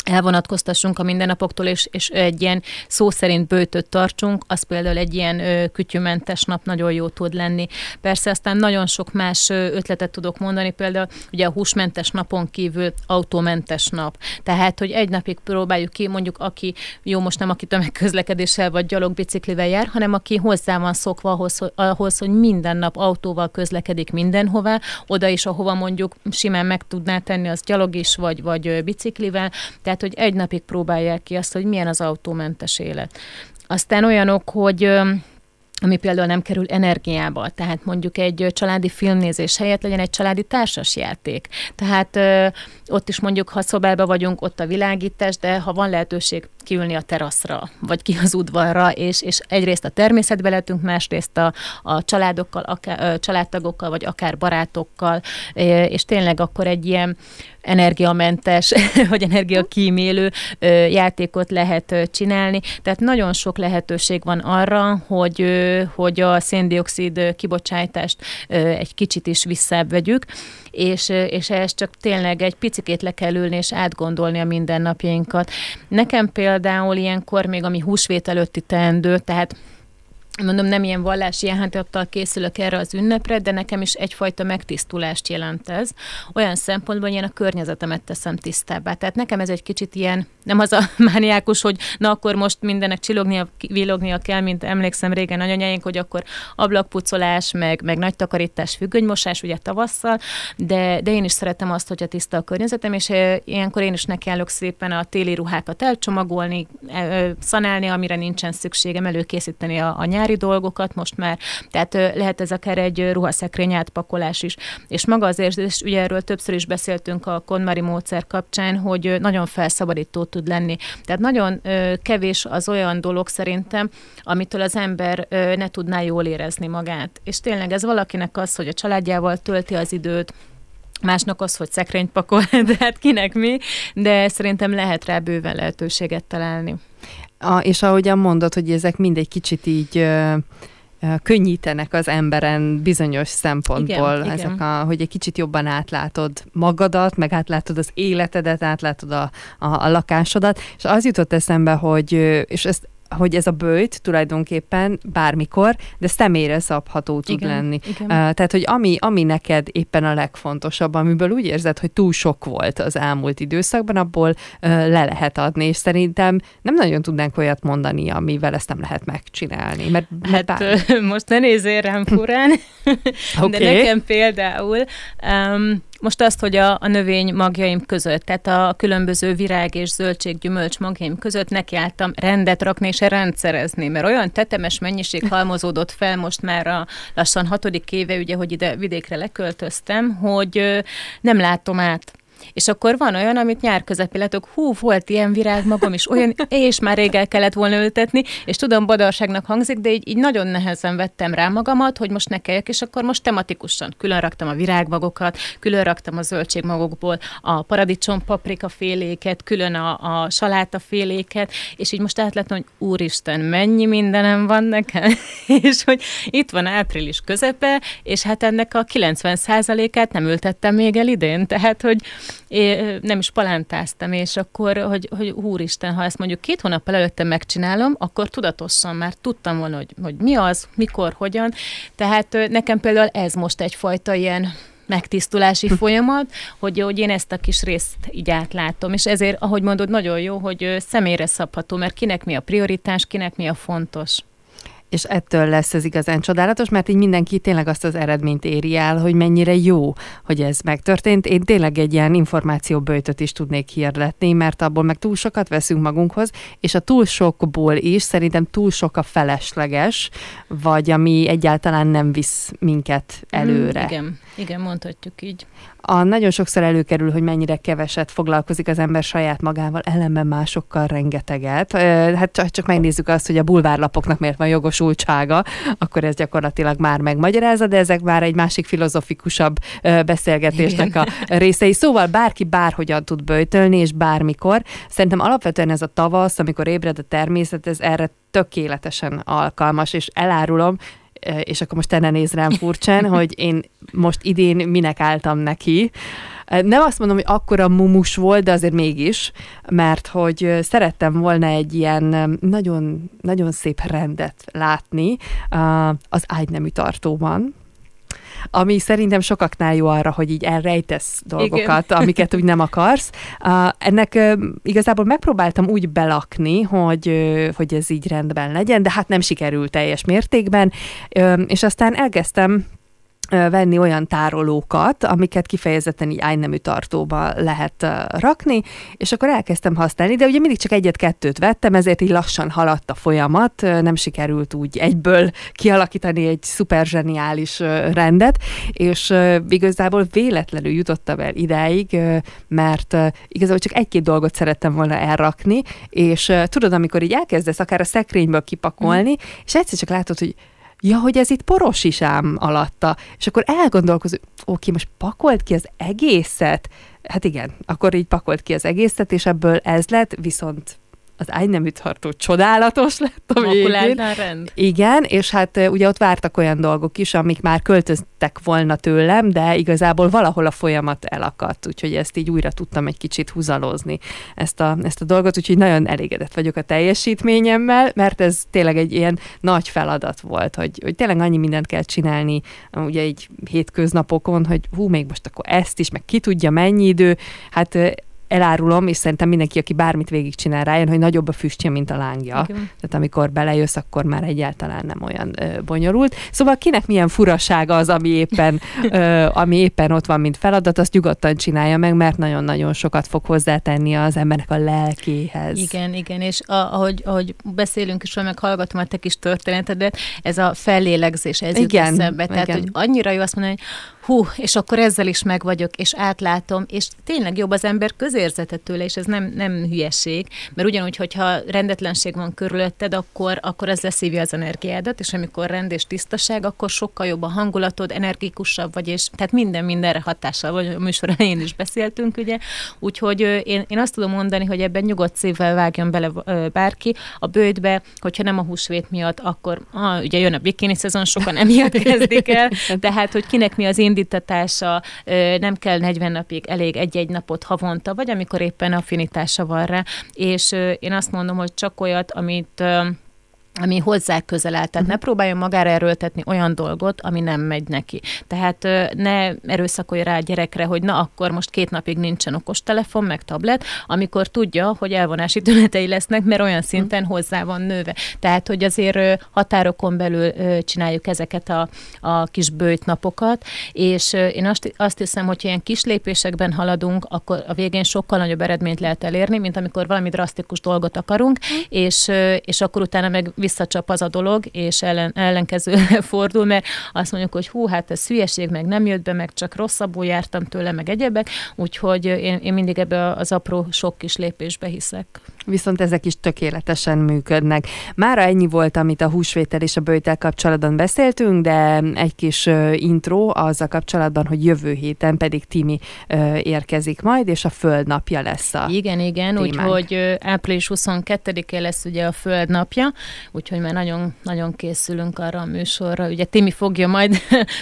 elvonatkoztassunk a mindennapoktól, és, és egy ilyen szó szerint böjtöt tartsunk, az például egy ilyen ö, kütyümentes nap nagyon jó tud lenni. Persze aztán nagyon sok más ötletet tudok mondani, például ugye a húsmentes napon kívül autómentes nap. Tehát, hogy egy napig próbáljuk ki, mondjuk aki, jó most nem aki tömegközlekedéssel vagy gyalogbiciklivel jár, hanem aki hozzá van szokva ahhoz, ahhoz, hogy minden nap autóval közlekedik mindenhová, oda is, ahova mondjuk simán meg tudná tenni, az gyalog is, vagy, vagy biciklivel. Tehát hogy egy napig próbálják ki azt, hogy milyen az autómentes élet. Aztán olyanok, hogy ami például nem kerül energiába, tehát mondjuk egy családi filmnézés helyett legyen egy családi társasjáték. Tehát ö, ott is mondjuk, ha szobában vagyunk, ott a világítás, de ha van lehetőség kiülni a teraszra, vagy ki az udvarra, és, és egyrészt a természetbe lehetünk, másrészt a, a családokkal, akár, családtagokkal, vagy akár barátokkal, és tényleg akkor egy ilyen energiamentes, vagy energiakímélő játékot lehet csinálni. Tehát nagyon sok lehetőség van arra, hogy, hogy a szén-dioxid kibocsátást egy kicsit is visszább vegyük, és, és ehhez csak tényleg egy picikét le kell ülni, és átgondolni a mindennapjainkat. Nekem például ilyenkor még, ami húsvét előtti teendő, tehát mondom, nem ilyen vallási jánhatottal készülök erre az ünnepre, de nekem is egyfajta megtisztulást jelent ez. Olyan szempontból, hogy én a környezetemet teszem tisztábbá. Tehát nekem ez egy kicsit ilyen, nem az a mániákus, hogy na akkor most mindennek csillognia, villognia kell, mint emlékszem régen anyanyáink, hogy akkor ablakpucolás, meg, meg nagy takarítás, függönymosás, ugye tavasszal, de, de én is szeretem azt, hogyha tiszta a környezetem, és ilyenkor én is nekiállok szépen a téli ruhákat elcsomagolni, szanálni, amire nincsen szükségem, előkészíteni a, a nyár dolgokat most már, tehát lehet ez akár egy ruhaszekrény átpakolás is. És maga az érzés, ugye erről többször is beszéltünk a KonMari módszer kapcsán, hogy nagyon felszabadító tud lenni. Tehát nagyon kevés az olyan dolog szerintem, amitől az ember ne tudná jól érezni magát. És tényleg ez valakinek az, hogy a családjával tölti az időt, másnak az, hogy szekrényt pakol, de hát kinek mi, de szerintem lehet rá bőven lehetőséget találni. A, és ahogyan mondod, hogy ezek mindegy kicsit így ö, ö, könnyítenek az emberen bizonyos szempontból, igen, ezek igen. A, hogy egy kicsit jobban átlátod magadat, meg átlátod az életedet, átlátod a, a, a lakásodat, és az jutott eszembe, hogy, és ezt, hogy ez a böjt tulajdonképpen bármikor, de személyre szabható tud igen, lenni. Igen. Tehát, hogy ami, ami neked éppen a legfontosabb, amiből úgy érzed, hogy túl sok volt az elmúlt időszakban, abból le lehet adni, és szerintem nem nagyon tudnánk olyat mondani, amivel ezt nem lehet megcsinálni. Mert, mert hát bár... most ne nézzél rám furán, okay. De nekem például... Um, Most azt, hogy a, a növény magjaim között, tehát a különböző virág és zöldség gyümölcs magjaim között nekiálltam rendet rakni és rendszerezni, mert olyan tetemes mennyiség halmozódott fel most már a lassan hatodik éve, ugye, hogy ide vidékre leköltöztem, hogy nem látom át. És akkor van olyan, amit nyár közepi látok, hú, volt ilyen virág magam is, olyan, és már rég el kellett volna ültetni, és tudom, badarságnak hangzik, de így, így nagyon nehezen vettem rá magamat, hogy most ne kelljek, és akkor most tematikusan külön raktam a virágmagokat, külön raktam a zöldségmagokból a paradicsom, paprikaféléket, külön a, a salátaféléket, és így most átlátom, hogy úristen, mennyi mindenem van nekem, és hogy itt van április közepe, és hát ennek a kilencven százalékát nem ültettem még el idén, tehát, hogy É, nem is palántáztam, és akkor, hogy, hogy úristen, ha ezt mondjuk két hónappal előtte megcsinálom, akkor tudatosan már tudtam volna, hogy, hogy mi az, mikor, hogyan. Tehát nekem például ez most egyfajta ilyen megtisztulási folyamat, hogy, hogy én ezt a kis részt így átlátom, és ezért, ahogy mondod, nagyon jó, hogy személyre szabható, mert kinek mi a prioritás, kinek mi a fontos. És ettől lesz ez igazán csodálatos, mert így mindenki tényleg azt az eredményt éri el, hogy mennyire jó, hogy ez megtörtént. Én tényleg egy ilyen információböjtöt is tudnék hirdetni, mert abból meg túl sokat veszünk magunkhoz, és a túl sokból is szerintem túl sok a felesleges, vagy ami egyáltalán nem visz minket előre. Mm, igen, igen, mondhatjuk így. A nagyon sokszor előkerül, hogy mennyire keveset foglalkozik az ember saját magával, ellenben másokkal rengeteget. Hát csak megnézzük azt, hogy a bulvárlapoknak miért van jogosultsága, akkor ez gyakorlatilag már megmagyarázza, de ezek már egy másik filozofikusabb beszélgetésnek igen. A részei. Szóval bárki bárhogyan tud böjtölni, és bármikor. Szerintem alapvetően ez a tavasz, amikor ébred a természet, ez erre tökéletesen alkalmas, és elárulom, és akkor most te ne nézz rám furcsán, hogy én most idén minek álltam neki. Nem azt mondom, hogy akkora mumus volt, de azért mégis, mert hogy szerettem volna egy ilyen nagyon, nagyon szép rendet látni az ágynemű tartóban, ami szerintem sokaknál jó arra, hogy így elrejtesz dolgokat, igen. Amiket úgy nem akarsz. Uh, ennek uh, igazából megpróbáltam úgy belakni, hogy, uh, hogy ez így rendben legyen, de hát nem sikerült teljes mértékben, uh, és aztán elkezdtem venni olyan tárolókat, amiket kifejezetten így ágynemű tartóba lehet rakni, és akkor elkezdtem használni, de ugye mindig csak egyet-kettőt vettem, ezért így lassan haladt a folyamat, nem sikerült úgy egyből kialakítani egy szuper zseniális rendet, és igazából véletlenül jutottam el idáig, mert igazából csak egy-két dolgot szerettem volna elrakni, és tudod, amikor így elkezdesz akár a szekrényből kipakolni, mm. és egyszer csak látod, hogy ja, hogy ez itt poros is ám alatta. És akkor elgondolkozom, oké, most pakolt ki az egészet? Hát igen, akkor így pakolt ki az egészet, és ebből ez lett, viszont az ágynemű tartó csodálatos lett a végén. Igen, és hát ugye ott vártak olyan dolgok is, amik már költöztek volna tőlem, de igazából valahol a folyamat elakadt, úgyhogy ezt így újra tudtam egy kicsit húzalozni, ezt a, ezt a dolgot, úgyhogy nagyon elégedett vagyok a teljesítményemmel, mert ez tényleg egy ilyen nagy feladat volt, hogy, hogy tényleg annyi mindent kell csinálni, ugye így hétköznapokon, hogy hú, még most akkor ezt is, meg ki tudja mennyi idő, hát elárulom, és szerintem mindenki, aki bármit végigcsinál, rájön, hogy nagyobb a füstje, mint a lángja. Igen. Tehát amikor belejössz, akkor már egyáltalán nem olyan ö, bonyolult. Szóval kinek milyen furasága az, ami éppen, ö, ami éppen ott van, mint feladat, azt nyugodtan csinálja meg, mert nagyon-nagyon sokat fog hozzátenni az embernek a lelkéhez. Igen, igen, és a, ahogy, ahogy beszélünk is, meg hallgatom a te kis történetedet, ez a fellélegzés, ez jut eszembe. Tehát, igen. hogy annyira jó azt mondani, hogy hú, és akkor ezzel is meg vagyok, és átlátom, és tényleg jobb az ember közérzete tőle, és ez nem, nem hülyeség, mert ugyanúgy, hogyha rendetlenség van körülötted, akkor, akkor ez leszívja az energiádat, és amikor rend és tisztaság, akkor sokkal jobb a hangulatod, energikusabb vagy, és tehát minden mindenre hatással vagy, a műsor elején is beszéltünk, ugye, úgyhogy én, én azt tudom mondani, hogy ebben nyugodt szívvel vágjon bele bárki a bőtbe, hogyha nem a húsvét miatt, akkor ah, ugye jön a bikini szezon, sokan emiatt kezdik el, tehát, hogy kinek mi az én indítatása, nem kell negyven napig, elég egy-egy napot havonta, vagy amikor éppen affinitása van rá, és én azt mondom, hogy csak olyat, amit ami hozzá közel áll. Tehát ne próbáljon magára erőltetni olyan dolgot, ami nem megy neki. Tehát ne erőszakolj rá a gyerekre, hogy na akkor most két napig nincsen okostelefon, meg tablet, amikor tudja, hogy elvonási tünetei lesznek, mert olyan szinten hozzá van nőve. Tehát, hogy azért határokon belül csináljuk ezeket a, a kis böjtnapokat, és én azt, azt hiszem, hogy ilyen kis lépésekben haladunk, akkor a végén sokkal nagyobb eredményt lehet elérni, mint amikor valami drasztikus dolgot akarunk, és, és akkor utána meg visszacsap az a dolog, és ellen, ellenkezőre fordul, mert azt mondjuk, hogy hú, hát ez hülyeség, meg nem jött be, meg csak rosszabbul jártam tőle, meg egyebek, úgyhogy én, én mindig ebbe az apró sok kis lépésbe hiszek. Viszont ezek is tökéletesen működnek. Mára ennyi volt, amit a húsvétel és a böjtel kapcsolatban beszéltünk, de egy kis intro azzal kapcsolatban, hogy jövő héten pedig Timi érkezik majd, és a Földnapja lesz a Igen, igen, úgyhogy április huszonkettedikén lesz ugye a Földnapja, úgyhogy már nagyon, nagyon készülünk arra a műsorra. Ugye Timi fogja majd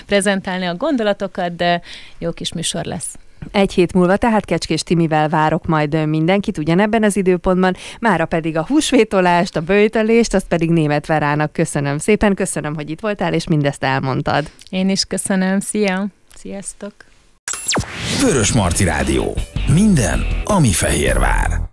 prezentálni a gondolatokat, de jó kis műsor lesz. Egy hét múlva, tehát Kecskés Timivel várok majd mindenkit ugyanebben az időpontban, mára pedig a húsvétolást, a böjtölést, azt pedig Német Verának köszönöm szépen, köszönöm, hogy itt voltál, és mindezt elmondtad. Én is köszönöm, szia! Sziasztok! Vörösmarty Rádió. Minden, ami fehérvár.